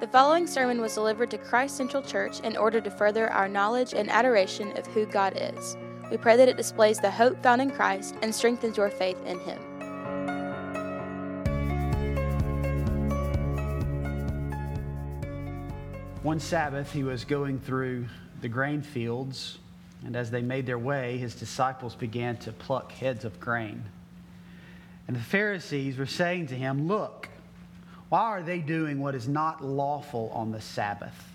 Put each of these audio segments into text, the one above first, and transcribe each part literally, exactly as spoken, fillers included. The following sermon was delivered to Christ Central Church in order to further our knowledge and adoration of who God is. We pray that it displays the hope found in Christ and strengthens your faith in Him. One Sabbath, he was going through the grain fields, and as they made their way, his disciples began to pluck heads of grain. And the Pharisees were saying to him, "Look, why are they doing what is not lawful on the Sabbath?"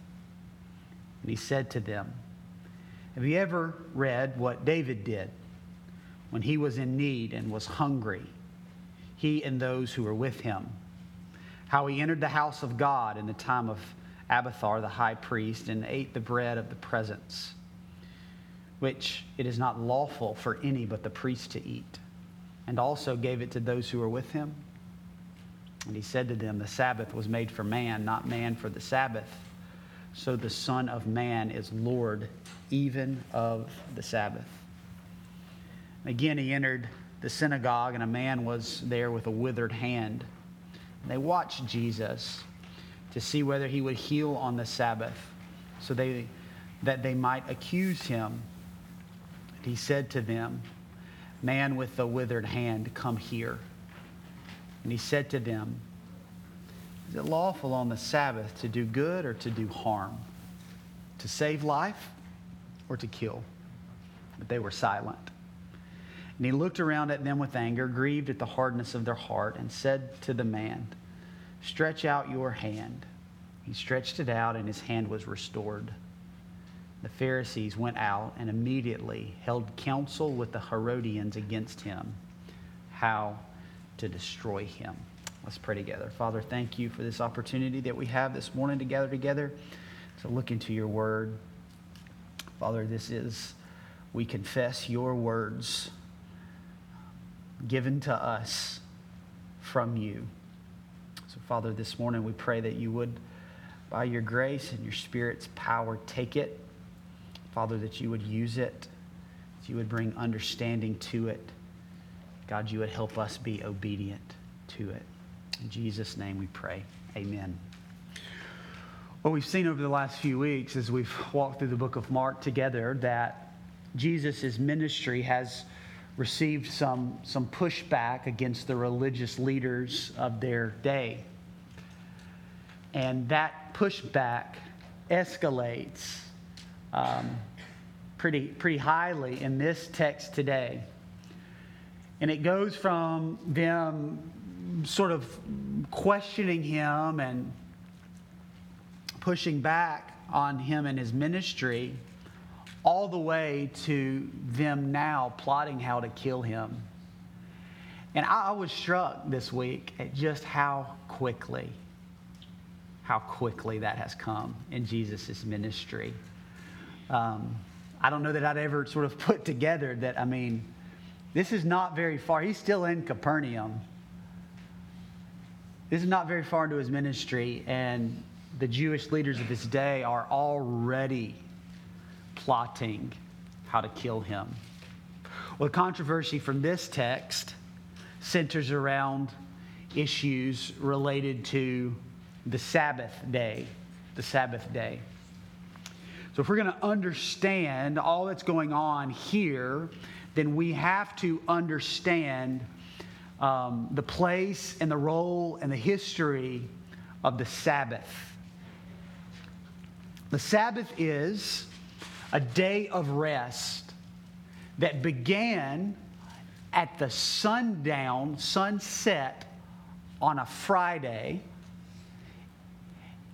And he said to them, "Have you ever read what David did when he was in need and was hungry, he and those who were with him? How he entered the house of God in the time of Abiathar the high priest and ate the bread of the presence, which it is not lawful for any but the priest to eat, and also gave it to those who were with him? And he said to them, the Sabbath was made for man, not man for the Sabbath. So the Son of Man is Lord, even of the Sabbath." And again, he entered the synagogue, and a man was there with a withered hand. And they watched Jesus to see whether he would heal on the Sabbath, so they, that they might accuse him. And he said to them, "Man with the withered hand, come here." And he said to them, "Is it lawful on the Sabbath to do good or to do harm, to save life or to kill?" But they were silent. And he looked around at them with anger, grieved at the hardness of their heart, and said to the man, "Stretch out your hand." He stretched it out, and his hand was restored. The Pharisees went out and immediately held counsel with the Herodians against him, how to destroy him. Let's pray together. Father, thank you for this opportunity that we have this morning to gather together to look into your word. Father, this is, we confess your words given to us from you. So, Father, this morning we pray that you would, by your grace and your Spirit's power, take it. Father, that you would use it, that you would bring understanding to it. God, you would help us be obedient to it. In Jesus' name we pray. Amen. What we've seen over the last few weeks as we've walked through the book of Mark together, that Jesus' ministry has received some, some pushback against the religious leaders of their day. And that pushback escalates um, pretty, pretty highly in this text today. And it goes from them sort of questioning him and pushing back on him and his ministry all the way to them now plotting how to kill him. And I was struck this week at just how quickly, how quickly that has come in Jesus' ministry. Um, I don't know that I'd ever sort of put together that, I mean, this is not very far. He's still in Capernaum. This is not very far into his ministry, and the Jewish leaders of his day are already plotting how to kill him. Well, the controversy from this text centers around issues related to the Sabbath day, the Sabbath day. So if we're going to understand all that's going on here, then we have to understand um, the place and the role and the history of the Sabbath. The Sabbath is a day of rest that began at the sundown, sunset on a Friday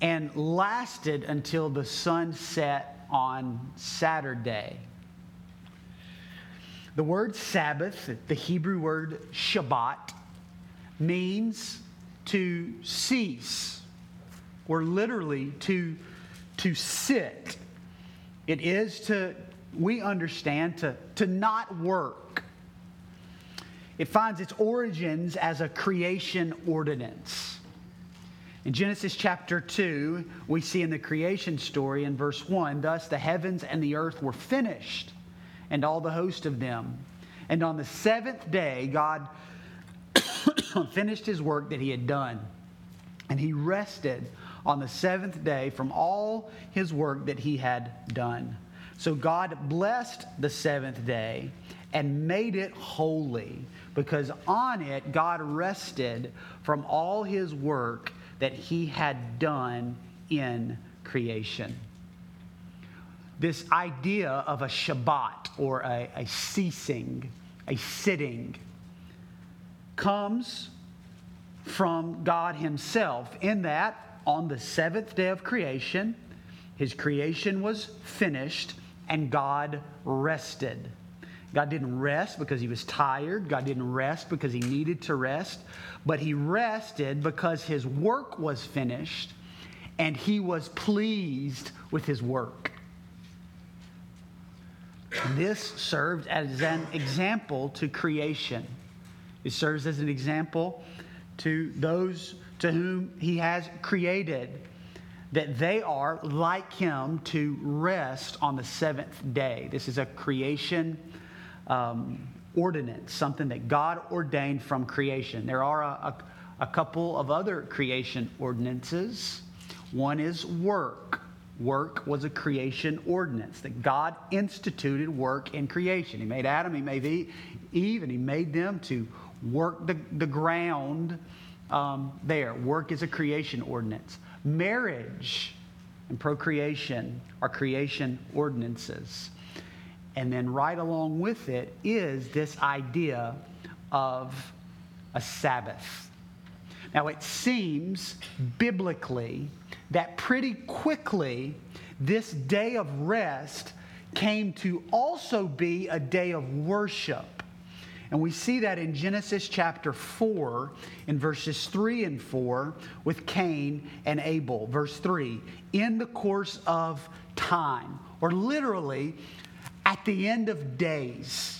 and lasted until the sunset on Saturday. The word Sabbath, the Hebrew word Shabbat, means to cease, or literally to, to sit. It is to, we understand, to, to not work. It finds its origins as a creation ordinance. In Genesis chapter two, we see in the creation story in verse one, "Thus the heavens and the earth were finished, and all the host of them. And on the seventh day, God finished his work that he had done, and he rested on the seventh day from all his work that he had done. So God blessed the seventh day and made it holy, because on it God rested from all his work that he had done in creation. This idea of a Shabbat, or a, a ceasing, a sitting, comes from God himself, in that on the seventh day of creation, his creation was finished and God rested. God didn't rest because he was tired. God didn't rest because he needed to rest. But he rested because his work was finished and he was pleased with his work. This serves as an example to creation. It serves as an example to those to whom he has created, that they are like him to rest on the seventh day. This is a creation Um, ordinance, something that God ordained from creation. There are a, a, a couple of other creation ordinances. One is work. Work was a creation ordinance, that God instituted work in creation. He made Adam, he made Eve, and he made them to work the, the ground um, there. Work is a creation ordinance. Marriage and procreation are creation ordinances. And then right along with it is this idea of a Sabbath. Now, it seems biblically that pretty quickly this day of rest came to also be a day of worship. And we see that in Genesis chapter four, in verses three and four, with Cain and Abel. Verse three, in the course of time, or literally, at the end of days,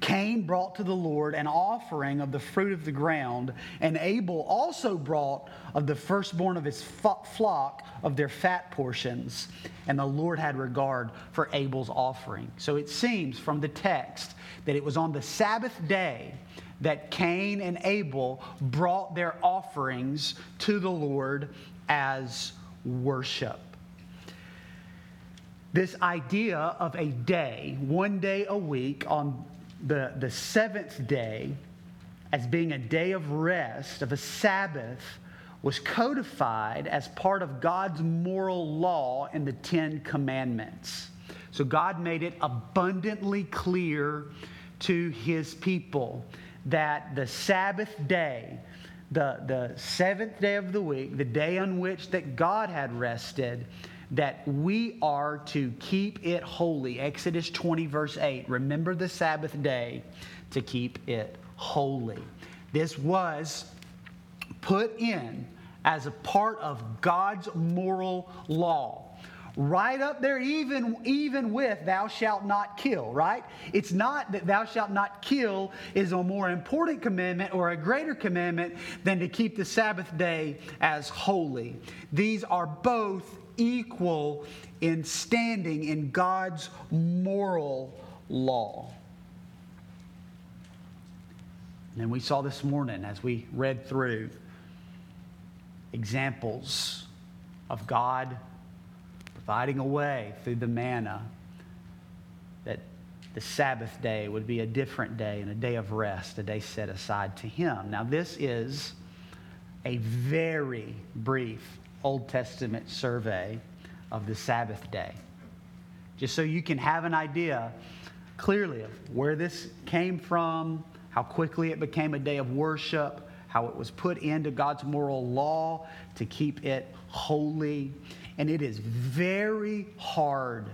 Cain brought to the Lord an offering of the fruit of the ground, and Abel also brought of the firstborn of his flock of their fat portions, and the Lord had regard for Abel's offering. So it seems from the text that it was on the Sabbath day that Cain and Abel brought their offerings to the Lord as worship. This idea of a day, one day a week, on the, the seventh day, as being a day of rest, of a Sabbath, was codified as part of God's moral law in the Ten Commandments. So God made it abundantly clear to his people that the Sabbath day, the, the seventh day of the week, the day on which that God had rested, that we are to keep it holy. Exodus twenty, verse eight. Remember the Sabbath day to keep it holy. This was put in as a part of God's moral law. Right up there, even, even with thou shalt not kill, right? It's not that thou shalt not kill is a more important commandment or a greater commandment than to keep the Sabbath day as holy. These are both equal in standing in God's moral law. And we saw this morning as we read through examples of God providing a way through the manna that the Sabbath day would be a different day and a day of rest, a day set aside to him. Now, this is a very brief Old Testament survey of the Sabbath day, just so you can have an idea clearly of where this came from, how quickly it became a day of worship, how it was put into God's moral law to keep it holy. And it is very hard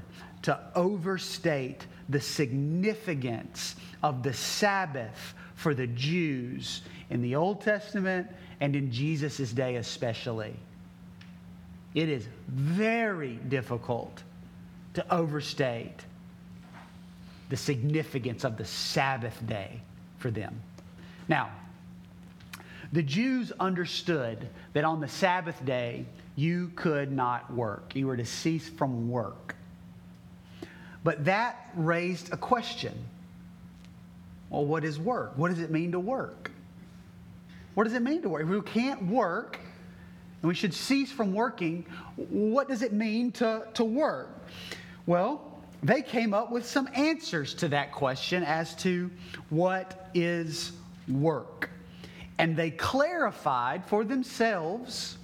to overstate the significance of the Sabbath for the Jews in the Old Testament and in Jesus' day especially. It is very difficult to overstate the significance of the Sabbath day for them. Now, the Jews understood that on the Sabbath day, you could not work. You were to cease from work. But that raised a question. Well, what is work? What does it mean to work? What does it mean to work? If you can't work, and we should cease from working, what does it mean to, to work? Well, they came up with some answers to that question as to what is work. And they clarified for themselves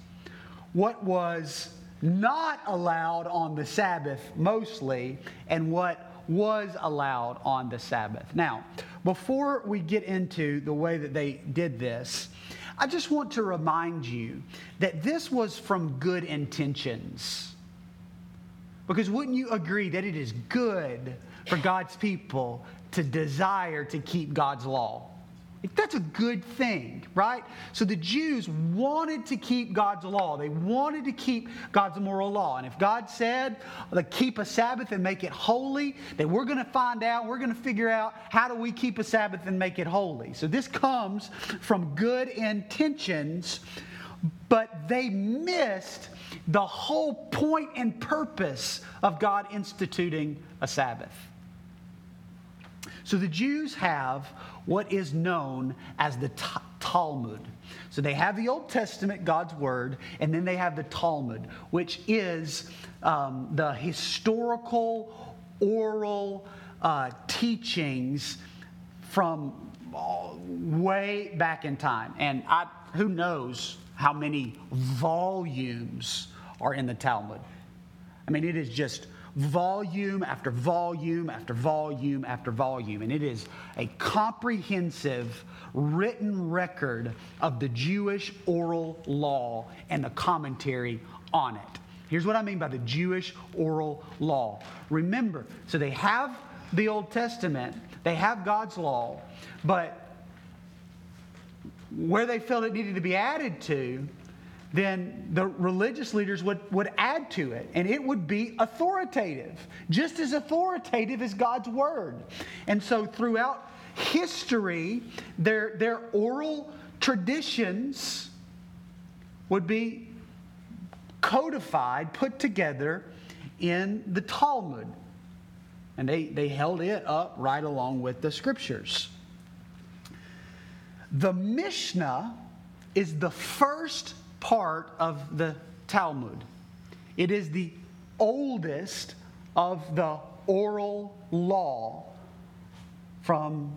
what was not allowed on the Sabbath mostly and what was allowed on the Sabbath. Now, before we get into the way that they did this, I just want to remind you that this was from good intentions. Because wouldn't you agree that it is good for God's people to desire to keep God's law? That's a good thing, right? So the Jews wanted to keep God's law. They wanted to keep God's moral law. And if God said, like, keep a Sabbath and make it holy, then we're going to find out, we're going to figure out how do we keep a Sabbath and make it holy. So this comes from good intentions, but they missed the whole point and purpose of God instituting a Sabbath. So the Jews have what is known as the ta- Talmud. So they have the Old Testament, God's Word, and then they have the Talmud, which is um, the historical, oral uh, teachings from way back in time. And I, who knows how many volumes are in the Talmud. I mean, it is just volume after volume after volume after volume. And it is a comprehensive written record of the Jewish oral law and the commentary on it. Here's what I mean by the Jewish oral law. Remember, so they have the Old Testament, they have God's law, but where they felt it needed to be added to, then the religious leaders would, would add to it, and it would be authoritative, just as authoritative as God's Word. And so throughout history, their, their oral traditions would be codified, put together in the Talmud. And they, they held it up right along with the Scriptures. The Mishnah is the first part of the Talmud. It is the oldest of the oral law from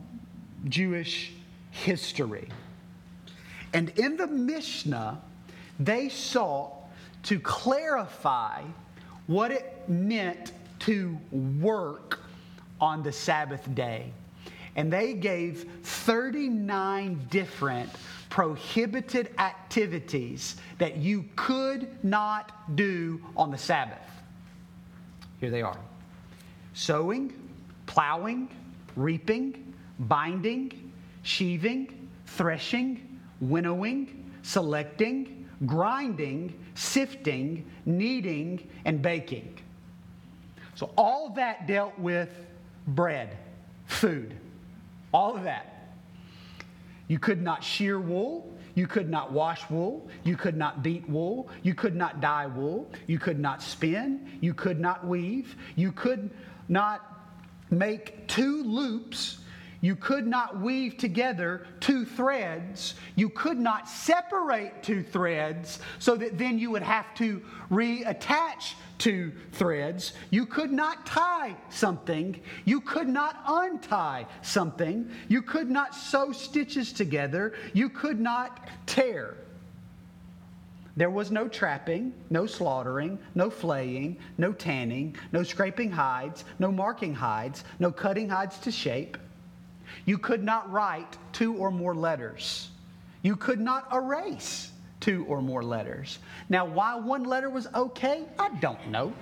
Jewish history. And in the Mishnah, they sought to clarify what it meant to work on the Sabbath day. And they gave thirty-nine different prohibited activities that you could not do on the Sabbath. Here they are: sowing, plowing, reaping, binding, sheaving, threshing, winnowing, selecting, grinding, sifting, kneading, and baking. So all that dealt with bread, food. All of that. You could not shear wool. You could not wash wool. You could not beat wool. You could not dye wool. You could not spin. You could not weave. You could not make two loops. You could not weave together two threads. You could not separate two threads so that then you would have to reattach two threads. You could not tie something. You could not untie something. You could not sew stitches together. You could not tear. There was no trapping, no slaughtering, no flaying, no tanning, no scraping hides, no marking hides, no cutting hides to shape. You could not write two or more letters. You could not erase two or more letters. Now, why one letter was okay, I don't know.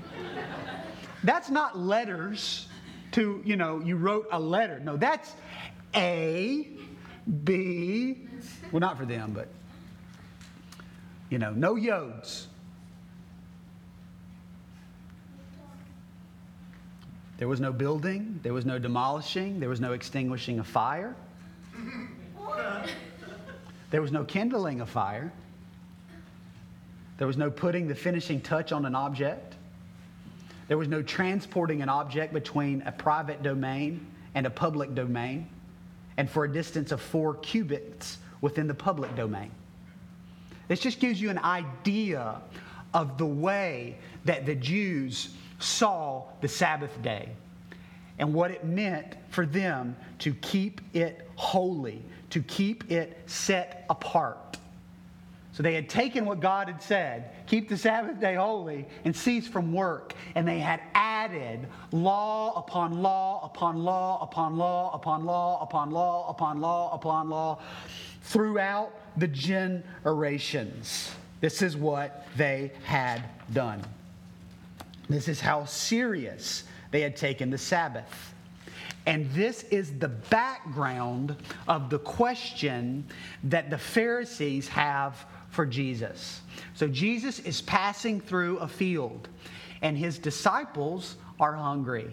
That's not letters to, you know, you wrote a letter. No, that's A, B. Well, not for them, but, you know, no yods. There was no building, there was no demolishing, there was no extinguishing of fire. There was no kindling of fire. There was no putting the finishing touch on an object. There was no transporting an object between a private domain and a public domain, and for a distance of four cubits within the public domain. This just gives you an idea of the way that the Jews saw the Sabbath day and what it meant for them to keep it holy, to keep it set apart. So they had taken what God had said, keep the Sabbath day holy, and cease from work. And they had added law upon law upon law upon law upon law upon law upon law upon law throughout the generations. This is what they had done. This is how serious they had taken the Sabbath. And this is the background of the question that the Pharisees have for Jesus. So Jesus is passing through a field, and his disciples are hungry,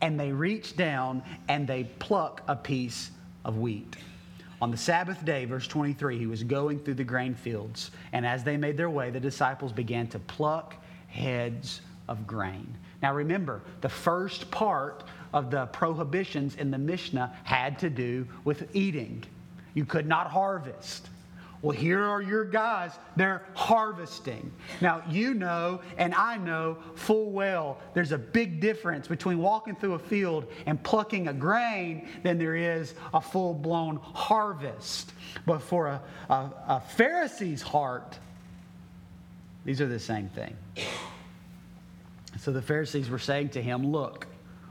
and they reach down and they pluck a piece of wheat. On the Sabbath day, verse twenty-three, he was going through the grain fields, and as they made their way, the disciples began to pluck heads of grain. Now remember, the first part of the prohibitions in the Mishnah had to do with eating. You could not harvest. Well, here are your guys. They're harvesting. Now, you know and I know full well there's a big difference between walking through a field and plucking a grain than there is a full-blown harvest. But for a, a, a Pharisee's heart, these are the same thing. So the Pharisees were saying to him, look,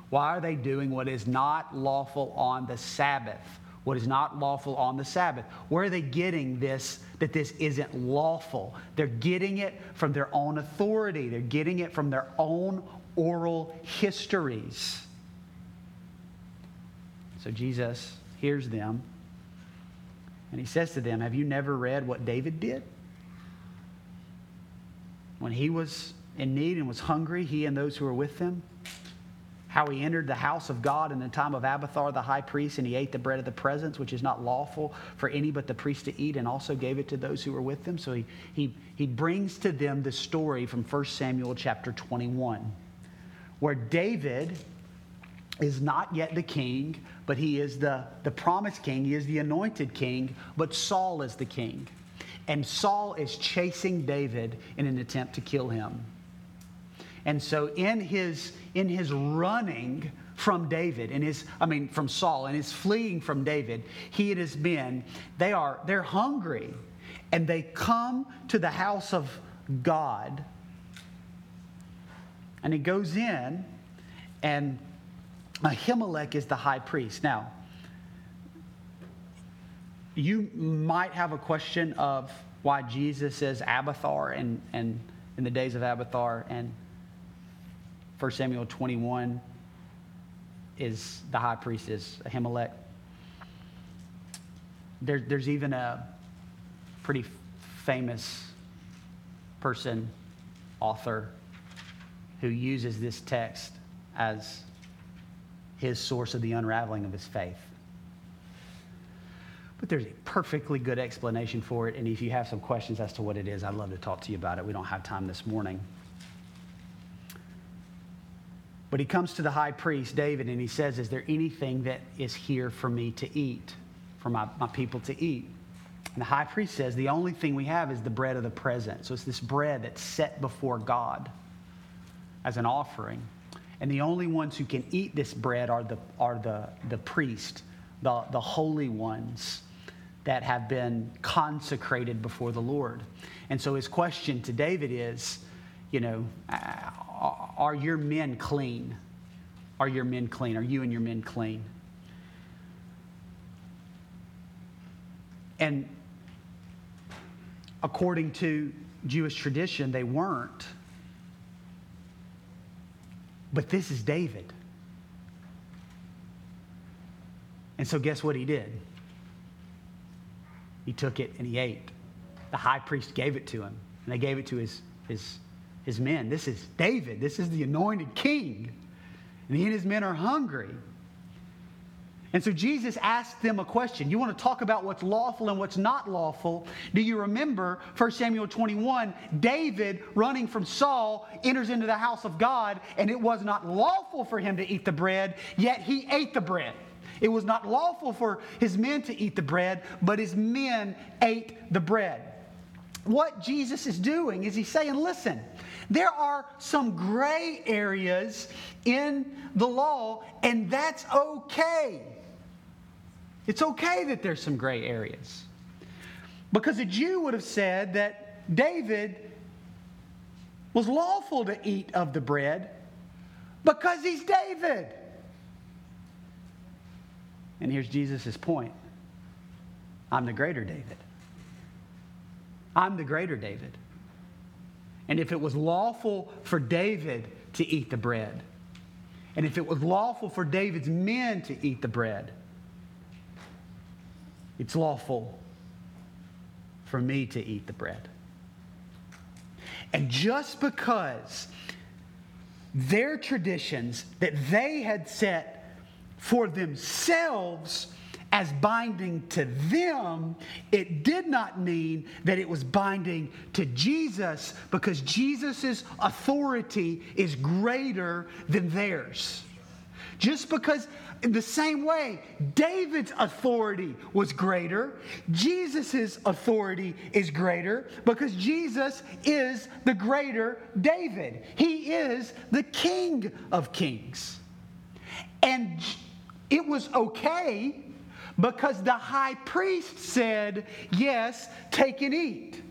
why are they doing what is not lawful on the Sabbath? What is not lawful on the Sabbath? Where are they getting this, that this isn't lawful? They're getting it from their own authority. They're getting it from their own oral histories. So Jesus hears them, and he says to them, have you never read what David did? When he was in need and was hungry, he and those who were with him, how he entered the house of God in the time of Abiathar the high priest, and he ate the bread of the presence, which is not lawful for any but the priest to eat, and also gave it to those who were with them. So he he he brings to them the story from First Samuel chapter twenty-one, where David is not yet the king, but he is the, the promised king. He is the anointed king, but Saul is the king. And Saul is chasing David in an attempt to kill him. And so in his in his running from David, in his I mean from Saul, in his fleeing from David, he and his men, they are they're hungry, and they come to the house of God. And he goes in, and Ahimelech is the high priest. Now, you might have a question of why Jesus says Abiathar and and in the days of Abiathar, and First Samuel twenty-one is the high priest is Ahimelech. There, there's even a pretty famous person, author, who uses this text as his source of the unraveling of his faith. But there's a perfectly good explanation for it, and if you have some questions as to what it is, I'd love to talk to you about it. We don't have time this morning. But he comes to the high priest, David, and he says, is there anything that is here for me to eat, for my, my people to eat? And the high priest says, the only thing we have is the bread of the present. So it's this bread that's set before God as an offering. And the only ones who can eat this bread are the, are the, the priest, the, the holy ones that have been consecrated before the Lord. And so his question to David is, you know, are your men clean? Are your men clean? Are you and your men clean? And according to Jewish tradition, they weren't. But this is David. And so guess what he did? He took it and he ate. The high priest gave it to him, and they gave it to his his His men. This is David. This is the anointed king. And he and his men are hungry. And so Jesus asked them a question. You want to talk about what's lawful and what's not lawful? Do you remember First Samuel twenty-one? David, running from Saul, enters into the house of God, and it was not lawful for him to eat the bread, yet he ate the bread. It was not lawful for his men to eat the bread, but his men ate the bread. what Jesus is doing is he's saying, listen, there are some gray areas in the law, and that's okay. It's okay that there's some gray areas. Because a Jew would have said that David was lawful to eat of the bread because he's David. And here's Jesus' point. I'm the greater David. I'm the greater David. And if it was lawful for David to eat the bread, and if it was lawful for David's men to eat the bread, it's lawful for me to eat the bread. And just because their traditions that they had set for themselves as binding to them, it did not mean that it was binding to Jesus, because Jesus' authority is greater than theirs. Just because, in the same way, David's authority was greater, Jesus' authority is greater, because Jesus is the greater David. He is the King of Kings. And it was okay, because the high priest said, yes, take and eat.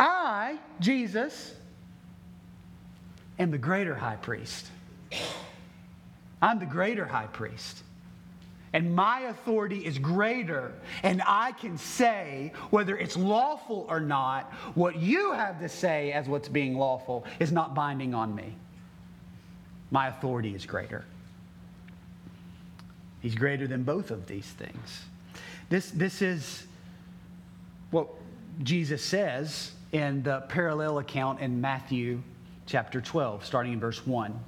I, Jesus, am the greater high priest. I'm the greater high priest. And my authority is greater. And I can say, whether it's lawful or not, what you have to say as what's being lawful is not binding on me. My authority is greater. He's greater than both of these things. This, this is what Jesus says in the parallel account in Matthew chapter twelve, starting in verse one.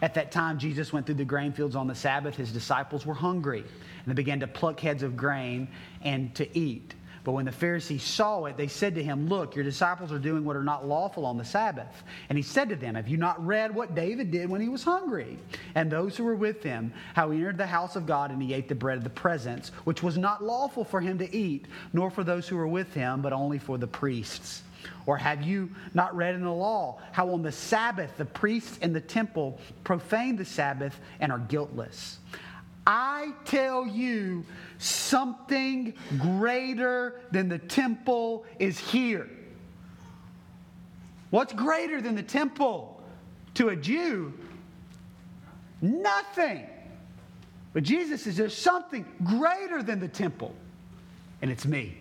At that time, Jesus went through the grain fields on the Sabbath. His disciples were hungry, and they began to pluck heads of grain and to eat. But when the Pharisees saw it, they said to him, look, your disciples are doing what are not lawful on the Sabbath. And he said to them, have you not read what David did when he was hungry? And those who were with him, how he entered the house of God and he ate the bread of the presence, which was not lawful for him to eat, nor for those who were with him, but only for the priests. Or have you not read in the law how on the Sabbath the priests in the temple profane the Sabbath and are guiltless? I tell you, something greater than the temple is here. What's greater than the temple to a Jew? Nothing. But Jesus says there's something greater than the temple, and it's me.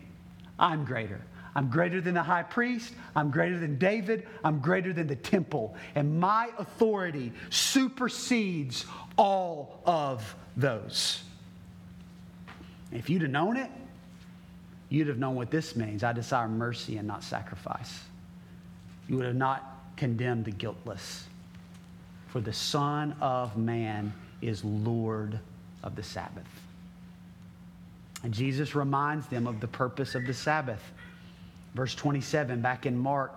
I'm greater. I'm greater than the high priest. I'm greater than David. I'm greater than the temple. And my authority supersedes all of those. If you'd have known it, you'd have known what this means. I desire mercy and not sacrifice. You would have not condemned the guiltless. For the Son of Man is Lord of the Sabbath. And Jesus reminds them of the purpose of the Sabbath. Verse twenty-seven, back in Mark,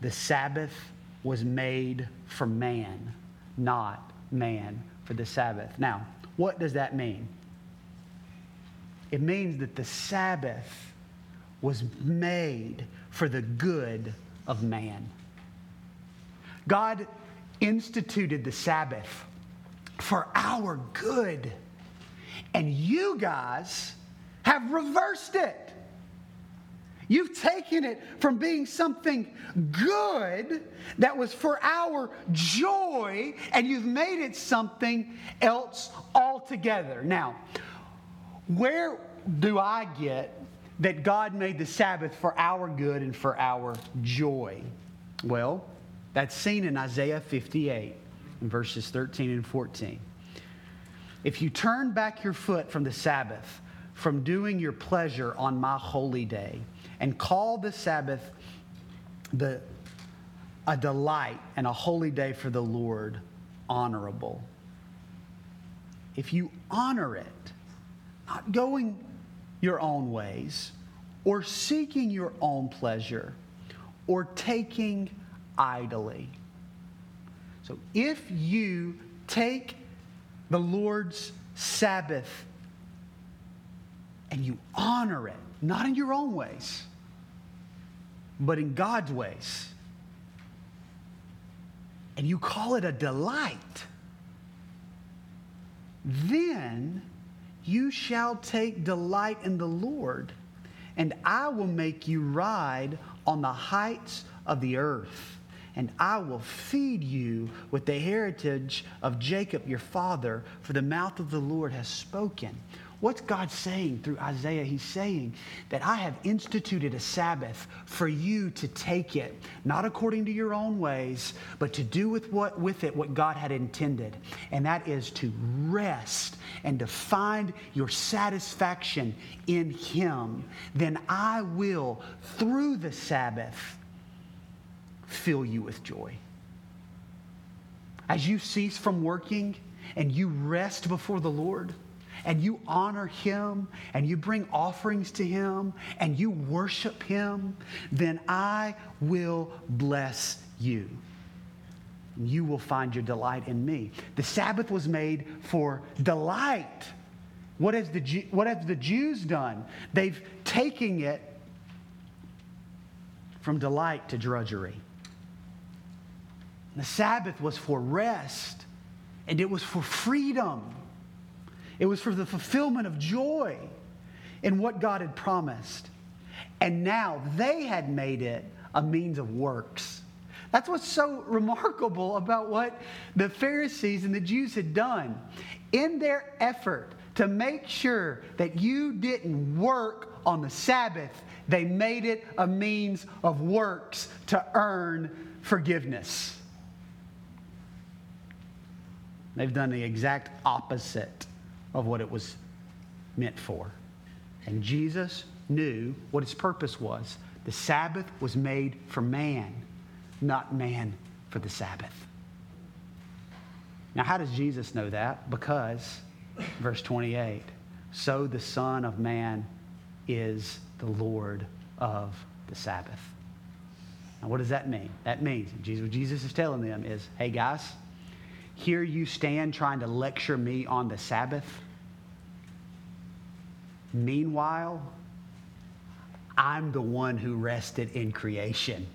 the Sabbath was made for man, not man for the Sabbath. Now, what does that mean? It means that the Sabbath was made for the good of man. God instituted the Sabbath for our good, and you guys have reversed it. You've taken it from being something good that was for our joy, and you've made it something else altogether. Now, where do I get that God made the Sabbath for our good and for our joy? Well, that's seen in Isaiah fifty-eight, in verses thirteen and fourteen. If you turn back your foot from the Sabbath, from doing your pleasure on my holy day, and call the Sabbath the, a delight and a holy day for the Lord, honorable. If you honor it, not going your own ways, or seeking your own pleasure, or taking idly. So if you take the Lord's Sabbath and you honor it, not in your own ways, but in God's ways. And you call it a delight. Then you shall take delight in the Lord, and I will make you ride on the heights of the earth, and I will feed you with the heritage of Jacob your father, for the mouth of the Lord has spoken. What's God saying through Isaiah? He's saying that I have instituted a Sabbath for you to take it, not according to your own ways, but to do with what with it what God had intended. And that is to rest and to find your satisfaction in Him. Then I will, through the Sabbath, fill you with joy. As you cease from working and you rest before the Lord, and you honor Him, and you bring offerings to Him, and you worship Him, then I will bless you. You will find your delight in me. The Sabbath was made for delight. What has the, what have the Jews done? They've taken it from delight to drudgery. The Sabbath was for rest, and it was for freedom. It was for the fulfillment of joy in what God had promised. And now they had made it a means of works. That's what's so remarkable about what the Pharisees and the Jews had done. In their effort to make sure that you didn't work on the Sabbath, they made it a means of works to earn forgiveness. They've done the exact opposite of what it was meant for. And Jesus knew what His purpose was. The Sabbath was made for man, not man for the Sabbath. Now, how does Jesus know that? Because, verse twenty-eight, so the Son of Man is the Lord of the Sabbath. Now, what does that mean? That means, Jesus, what Jesus is telling them is, hey guys, here you stand trying to lecture me on the Sabbath. Meanwhile, I'm the one who rested in creation.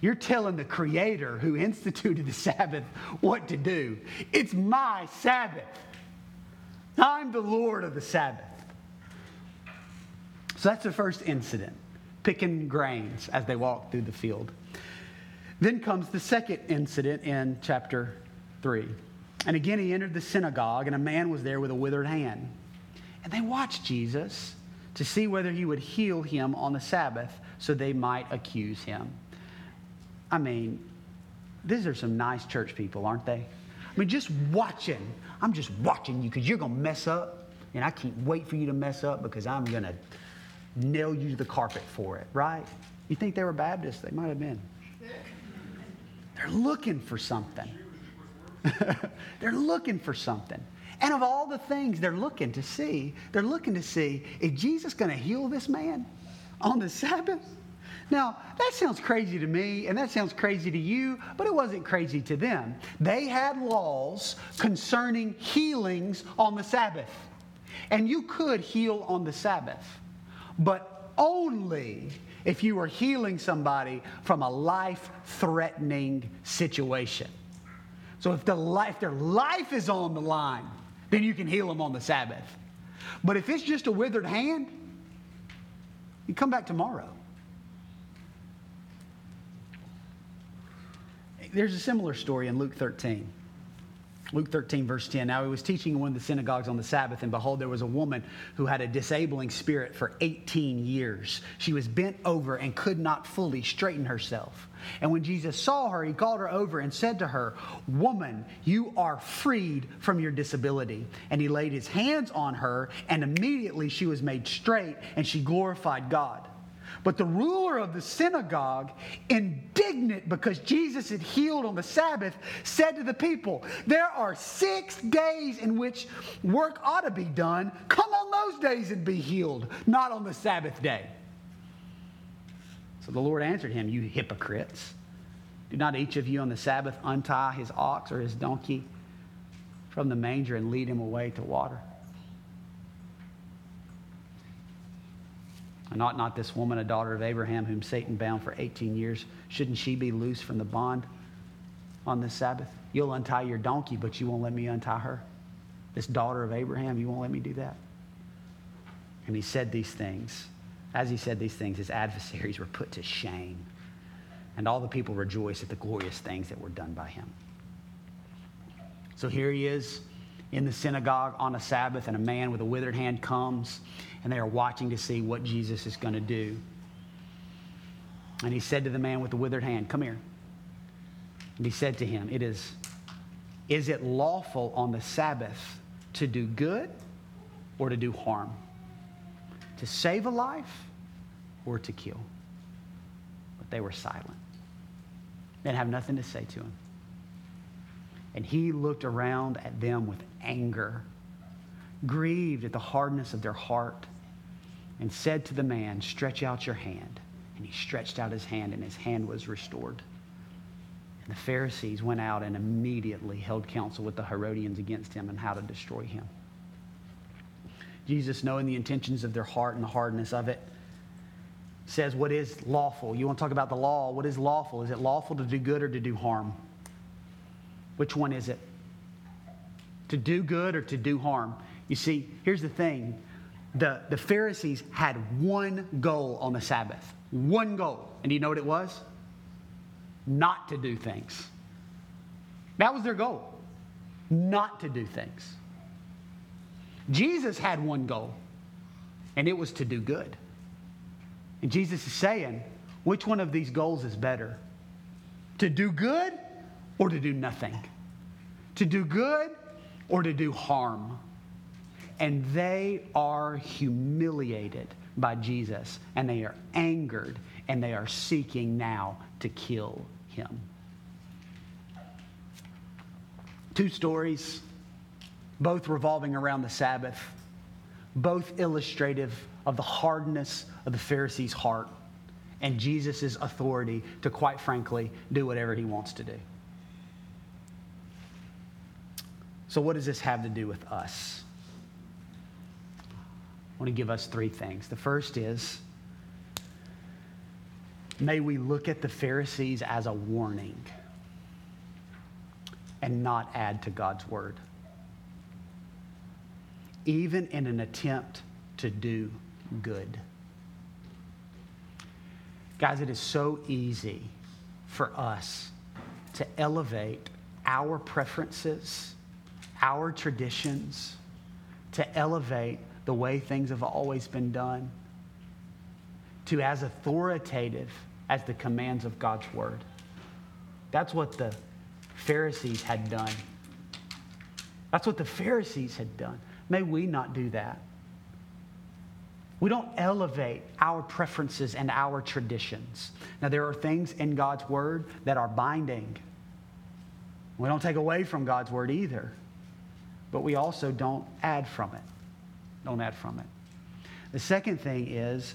You're telling the Creator who instituted the Sabbath what to do. It's my Sabbath. I'm the Lord of the Sabbath. So that's the first incident, picking grains as they walk through the field. Then comes the second incident in chapter three. And again, he entered the synagogue, and a man was there with a withered hand. And they watched Jesus to see whether he would heal him on the Sabbath so they might accuse him. I mean, these are some nice church people, aren't they? I mean, just watching. I'm just watching you because you're going to mess up, and I can't wait for you to mess up because I'm going to nail you to the carpet for it, right? You think they were Baptists? They might have been. They're looking for something. They're looking for something. And of all the things they're looking to see, they're looking to see, is Jesus going to heal this man on the Sabbath? Now, that sounds crazy to me, and that sounds crazy to you, but it wasn't crazy to them. They had laws concerning healings on the Sabbath. And you could heal on the Sabbath, but only if you were healing somebody from a life-threatening situation. So if the life, their life is on the line, then you can heal them on the Sabbath. But if it's just a withered hand, you come back tomorrow. There's a similar story in Luke thirteen. Luke thirteen, verse ten. Now he was teaching in one of the synagogues on the Sabbath, and behold, there was a woman who had a disabling spirit for eighteen years. She was bent over and could not fully straighten herself. And when Jesus saw her, he called her over and said to her, "Woman, you are freed from your disability." And he laid his hands on her, and immediately she was made straight, and she glorified God. But the ruler of the synagogue, indignant because Jesus had healed on the Sabbath, said to the people, "There are six days in which work ought to be done. Come on those days and be healed, not on the Sabbath day." So the Lord answered him, "You hypocrites, do not each of you on the Sabbath untie his ox or his donkey from the manger and lead him away to water. And ought not this woman, a daughter of Abraham, whom Satan bound for eighteen years, shouldn't she be loose from the bond on this Sabbath? You'll untie your donkey, but you won't let me untie her. This daughter of Abraham, you won't let me do that. And he said these things. As he said these things, his adversaries were put to shame. And all the people rejoiced at the glorious things that were done by him. So here he is in the synagogue on a Sabbath, and a man with a withered hand comes, and they are watching to see what Jesus is going to do. And he said to the man with the withered hand, come here. And he said to him, it is, is it lawful on the Sabbath to do good or to do harm? To save a life or to kill? But they were silent. They didn't have nothing to say to him. And he looked around at them with anger, grieved at the hardness of their heart, and said to the man, stretch out your hand. And he stretched out his hand, and his hand was restored. And the Pharisees went out and immediately held counsel with the Herodians against him and how to destroy him. Jesus, knowing the intentions of their heart and the hardness of it, says, what is lawful? You want to talk about the law? What is lawful? Is it lawful to do good or to do harm? Which one is it? To do good or to do harm? You see, here's the thing. The, the Pharisees had one goal on the Sabbath. One goal. And do you know what it was? Not to do things. That was their goal. Not to do things. Jesus had one goal, and it was to do good. And Jesus is saying, which one of these goals is better? To do good or to do nothing? To do good or to do harm? And they are humiliated by Jesus, and they are angered, and they are seeking now to kill him. Two stories, both revolving around the Sabbath, both illustrative of the hardness of the Pharisees' heart and Jesus' authority to, quite frankly, do whatever he wants to do. So what does this have to do with us? I want to give us three things. The first is, may we look at the Pharisees as a warning and not add to God's word, even in an attempt to do good. Guys, it is so easy for us to elevate our preferences, our traditions, to elevate the way things have always been done to as authoritative as the commands of God's word. That's what the Pharisees had done. That's what the Pharisees had done. May we not do that. We don't elevate our preferences and our traditions. Now, there are things in God's word that are binding. We don't take away from God's word either, but we also don't add from it. Don't add from it. The second thing is,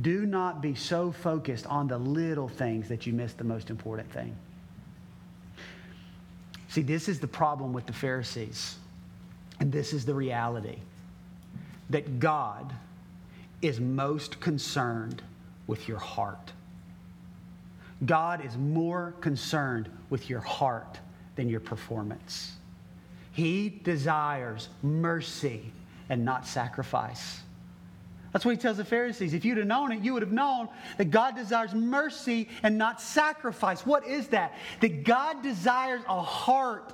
do not be so focused on the little things that you miss the most important thing. See, this is the problem with the Pharisees, and this is the reality, that God is most concerned with your heart. God is more concerned with your heart than your performance. He desires mercy and not sacrifice. That's what he tells the Pharisees. If you'd have known it, you would have known that God desires mercy and not sacrifice. What is that? That God desires a heart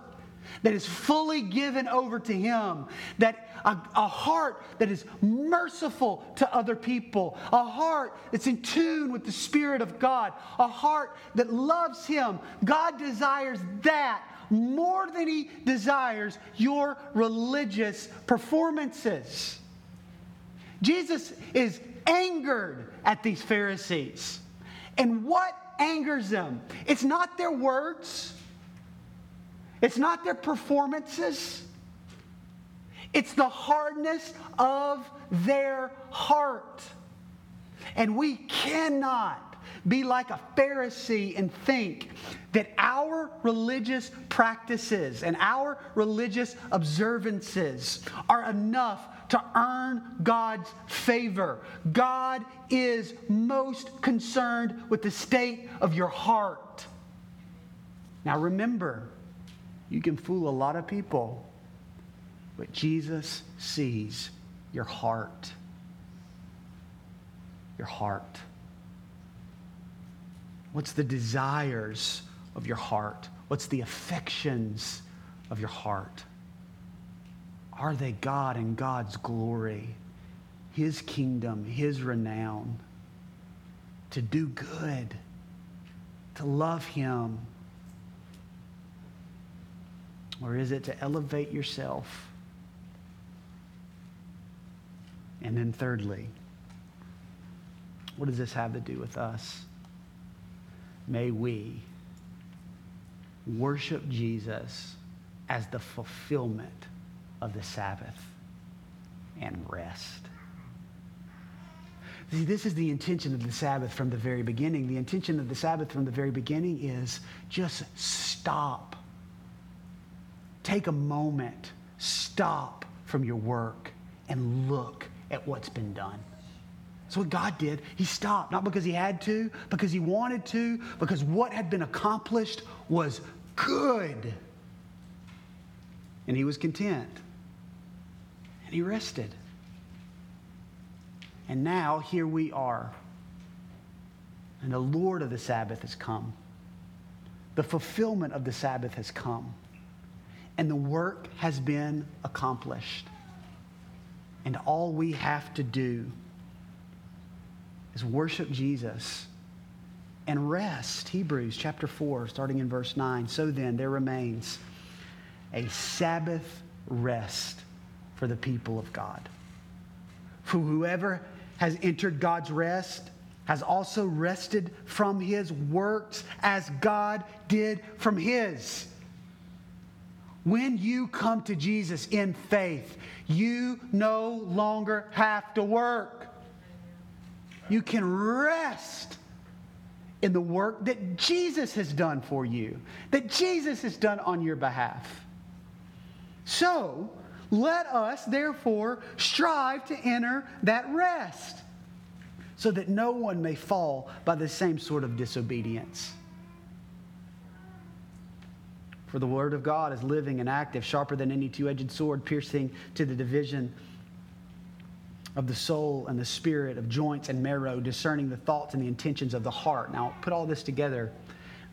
that is fully given over to him, that a, a heart that is merciful to other people, a heart that's in tune with the Spirit of God, a heart that loves him. God desires that more than he desires your religious performances. Jesus is angered at these Pharisees. And what angers them? It's not their words. It's not their performances. It's the hardness of their heart. And we cannot be like a Pharisee and think that our religious practices and our religious observances are enough to earn God's favor. God is most concerned with the state of your heart. Now remember, you can fool a lot of people, but Jesus sees your heart. Your heart. What's the desires of your heart? What's the affections of your heart? Are they God and God's glory, His kingdom, His renown? To do good, to love Him? Or is it to elevate yourself? And then thirdly, what does this have to do with us? May we worship Jesus as the fulfillment of the Sabbath and rest. See, this is the intention of the Sabbath from the very beginning. The intention of the Sabbath from the very beginning is just stop. Take a moment, stop from your work, and look at what's been done. That's what God did. He stopped, not because he had to, because he wanted to, because what had been accomplished was good. And he was content. And he rested. And now here we are. And the Lord of the Sabbath has come. The fulfillment of the Sabbath has come. And the work has been accomplished. And all we have to do is worship Jesus and rest. Hebrews chapter four, starting in verse nine. So then, there remains a Sabbath rest for the people of God. For whoever has entered God's rest has also rested from his works as God did from his. When you come to Jesus in faith, you no longer have to work. You can rest in the work that Jesus has done for you, that Jesus has done on your behalf. So, let us therefore strive to enter that rest, so that no one may fall by the same sort of disobedience. For the word of God is living and active, sharper than any two-edged sword, piercing to the division of the soul and the spirit, of joints and marrow, discerning the thoughts and the intentions of the heart. Now, put all this together.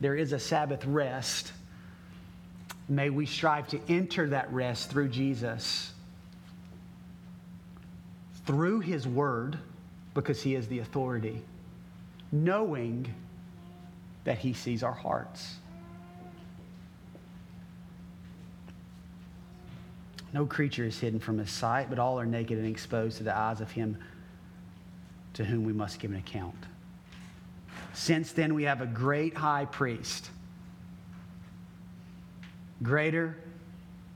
There is a Sabbath rest. May we strive to enter that rest through Jesus, through his word, because he is the authority, knowing that he sees our hearts. No creature is hidden from his sight, but all are naked and exposed to the eyes of him to whom we must give an account. Since then, we have a great high priest, greater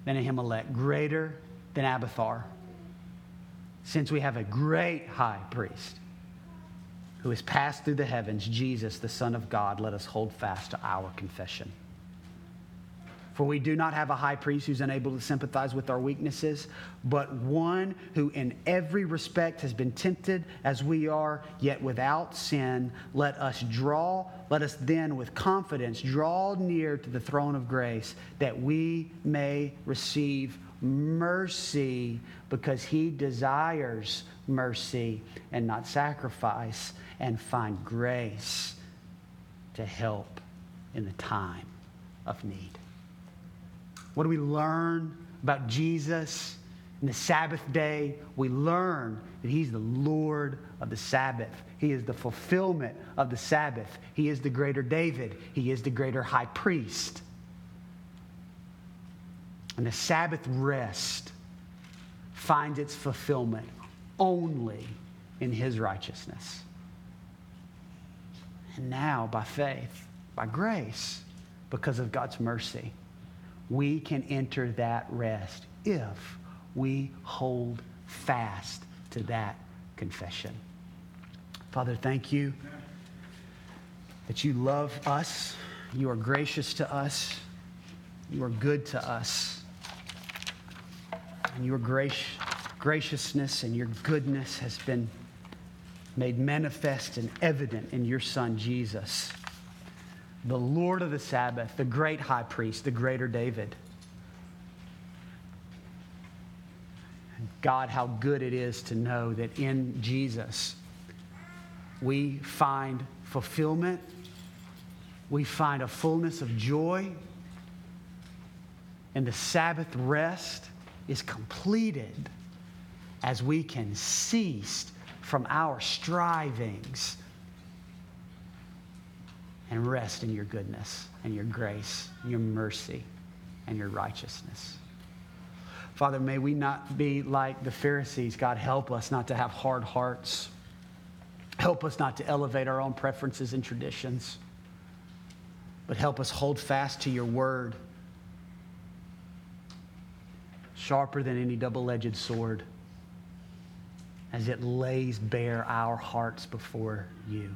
than Ahimelech, greater than Abiathar. Since we have a great high priest who has passed through the heavens, Jesus, the Son of God, let us hold fast to our confession. For we do not have a high priest who's unable to sympathize with our weaknesses, but one who in every respect has been tempted as we are, yet without sin. Let us draw, let us then with confidence draw near to the throne of grace, that we may receive mercy, because he desires mercy and not sacrifice, and find grace to help in the time of need. What do we learn about Jesus in the Sabbath day? We learn that he's the Lord of the Sabbath. He is the fulfillment of the Sabbath. He is the greater David. He is the greater high priest. And the Sabbath rest finds its fulfillment only in his righteousness. And now, by faith, by grace, because of God's mercy, we can enter that rest if we hold fast to that confession. Father, thank you that you love us, you are gracious to us, you are good to us, and your grace, graciousness and your goodness has been made manifest and evident in your Son, Jesus, the Lord of the Sabbath, the great high priest, the greater David. And God, how good it is to know that in Jesus we find fulfillment, we find a fullness of joy, and the Sabbath rest is completed as we can cease from our strivings and rest in your goodness and your grace, and your mercy, and your righteousness. Father, may we not be like the Pharisees. God, help us not to have hard hearts. Help us not to elevate our own preferences and traditions, but help us hold fast to your word, sharper than any double-edged sword, as it lays bare our hearts before you.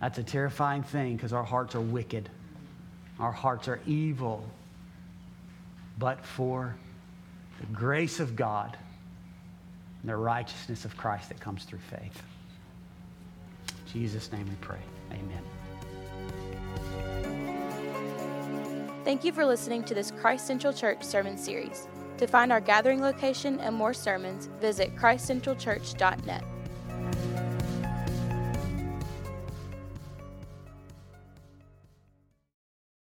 That's a terrifying thing because our hearts are wicked. Our hearts are evil. But for the grace of God and the righteousness of Christ that comes through faith. In Jesus' name we pray. Amen. Thank you for listening to this Christ Central Church sermon series. To find our gathering location and more sermons, visit christ central church dot net.